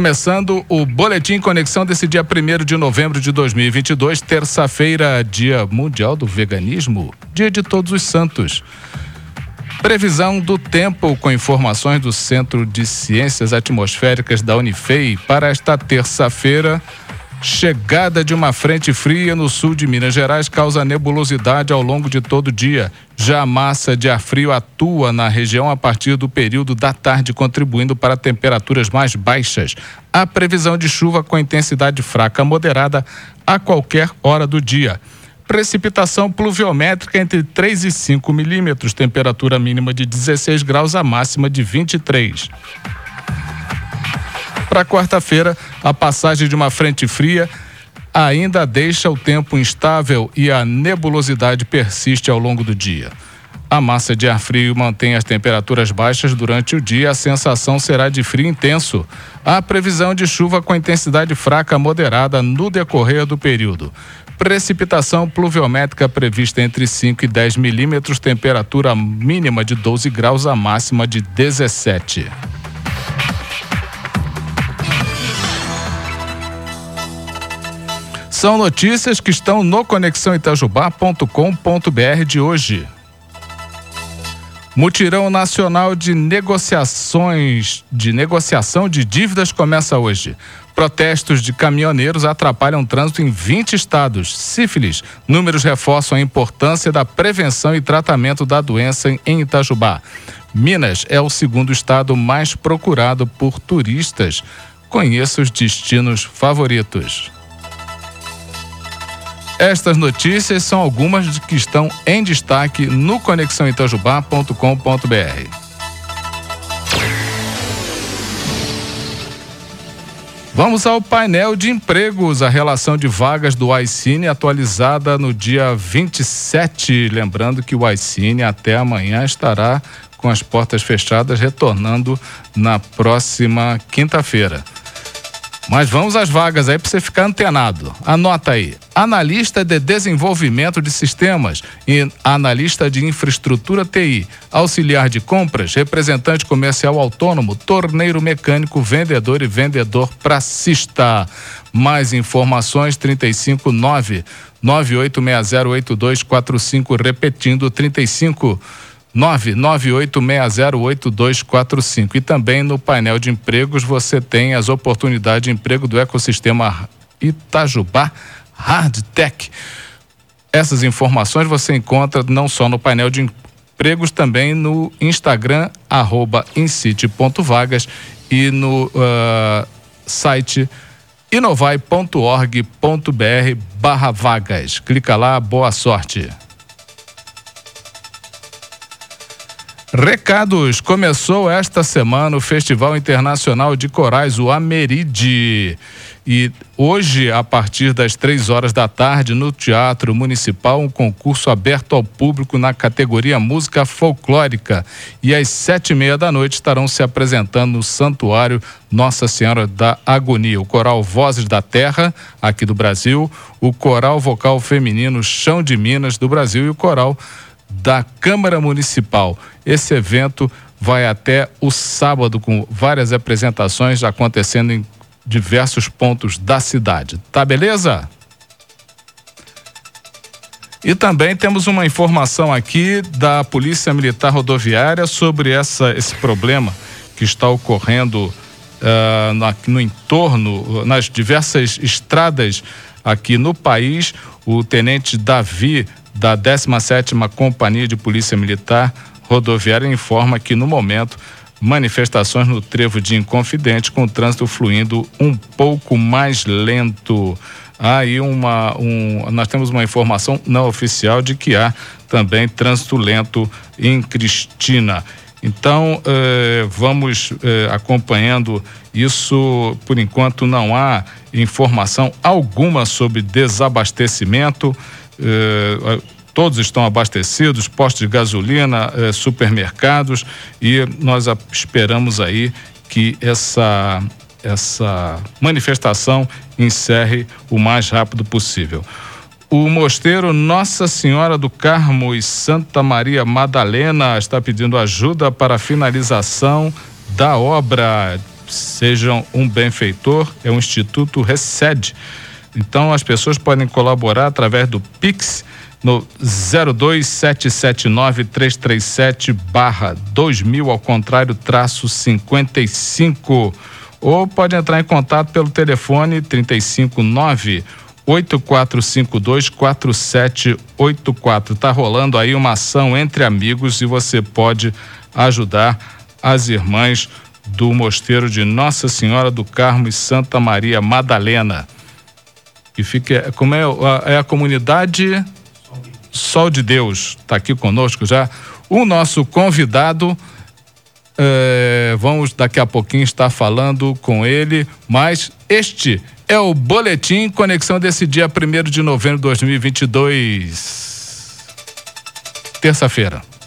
Começando o Boletim Conexão desse dia 1º de novembro de 2022, terça-feira, Dia Mundial do Veganismo, Dia de Todos os Santos. Previsão do tempo com informações do Centro de Ciências Atmosféricas da Unifei para esta terça-feira. Chegada de uma frente fria no sul de Minas Gerais causa nebulosidade ao longo de todo o dia. Já a massa de ar frio atua na região a partir do período da tarde, contribuindo para temperaturas mais baixas. Há previsão de chuva com intensidade fraca moderada a qualquer hora do dia. Precipitação pluviométrica entre 3 e 5 milímetros, temperatura mínima de 16 graus, a máxima de 23. Para quarta-feira, a passagem de uma frente fria ainda deixa o tempo instável e a nebulosidade persiste ao longo do dia. A massa de ar frio mantém as temperaturas baixas durante o dia, a sensação será de frio intenso. Há previsão de chuva com intensidade fraca moderada no decorrer do período. Precipitação pluviométrica prevista entre 5 e 10 milímetros, temperatura mínima de 12 graus, a máxima de 17. São notícias que estão no conexãoitajubá.com.br de hoje. Mutirão Nacional de Negociação de Dívidas começa hoje. Protestos de caminhoneiros atrapalham o trânsito em 20 estados. Sífilis. Números reforçam a importância da prevenção e tratamento da doença em Itajubá. Minas é o segundo estado mais procurado por turistas. Conheça os destinos favoritos. Estas notícias são algumas que estão em destaque no conexãoitajubá.com.br. Vamos ao painel de empregos, a relação de vagas do Icine atualizada no dia 27. Lembrando que o Icine até amanhã estará com as portas fechadas, retornando na próxima quinta-feira. Mas vamos às vagas aí para você ficar antenado. Anota aí. Analista de desenvolvimento de sistemas e analista de infraestrutura TI, auxiliar de compras, representante comercial autônomo, torneiro mecânico, vendedor e vendedor pracista. Mais informações 359-98608245, repetindo 35 998608245. E também no painel de empregos você tem as oportunidades de emprego do ecossistema Itajubá Hardtech. Essas informações você encontra não só no painel de empregos, também no Instagram @incite.vagas e no site Inovai.org.br/vagas. Clica lá, boa sorte. Recados. Começou esta semana o Festival Internacional de Corais, o Ameridi. E hoje, a partir das 15h, no Teatro Municipal, um concurso aberto ao público na categoria Música Folclórica. E às 19h30 estarão se apresentando no Santuário Nossa Senhora da Agonia o Coral Vozes da Terra, aqui do Brasil, o Coral Vocal Feminino Chão de Minas, do Brasil, e o Coral da Câmara Municipal. Esse evento vai até o sábado, com várias apresentações acontecendo em diversos pontos da cidade. Tá beleza? E também temos uma informação aqui da Polícia Militar Rodoviária sobre esse problema que está ocorrendo no entorno, nas diversas estradas aqui no país. O tenente Davi, da 17ª Companhia de Polícia Militar Rodoviária, informa que, no momento, manifestações no trevo de Inconfidente, com o trânsito fluindo um pouco mais lento. Aí nós temos uma informação não oficial de que há também trânsito lento em Cristina. Então, vamos acompanhando isso. Por enquanto, não há informação alguma sobre desabastecimento. Todos estão abastecidos, postos de gasolina, supermercados, e nós esperamos aí que essa manifestação encerre o mais rápido possível. O Mosteiro Nossa Senhora do Carmo e Santa Maria Madalena está pedindo ajuda para a finalização da obra. Sejam um benfeitor, é o Instituto RECEDE. Então as pessoas podem colaborar através do Pix no 02779-337/2000, -/55, ou pode entrar em contato pelo telefone 359-8452-4784. Está rolando aí uma ação entre amigos e você pode ajudar as irmãs do Mosteiro de Nossa Senhora do Carmo e Santa Maria Madalena. E fica, como é a comunidade Sol de Deus, está aqui conosco já o nosso convidado. Vamos daqui a pouquinho estar falando com ele, mas este é o Boletim Conexão desse dia 1º de novembro de 2022, terça-feira.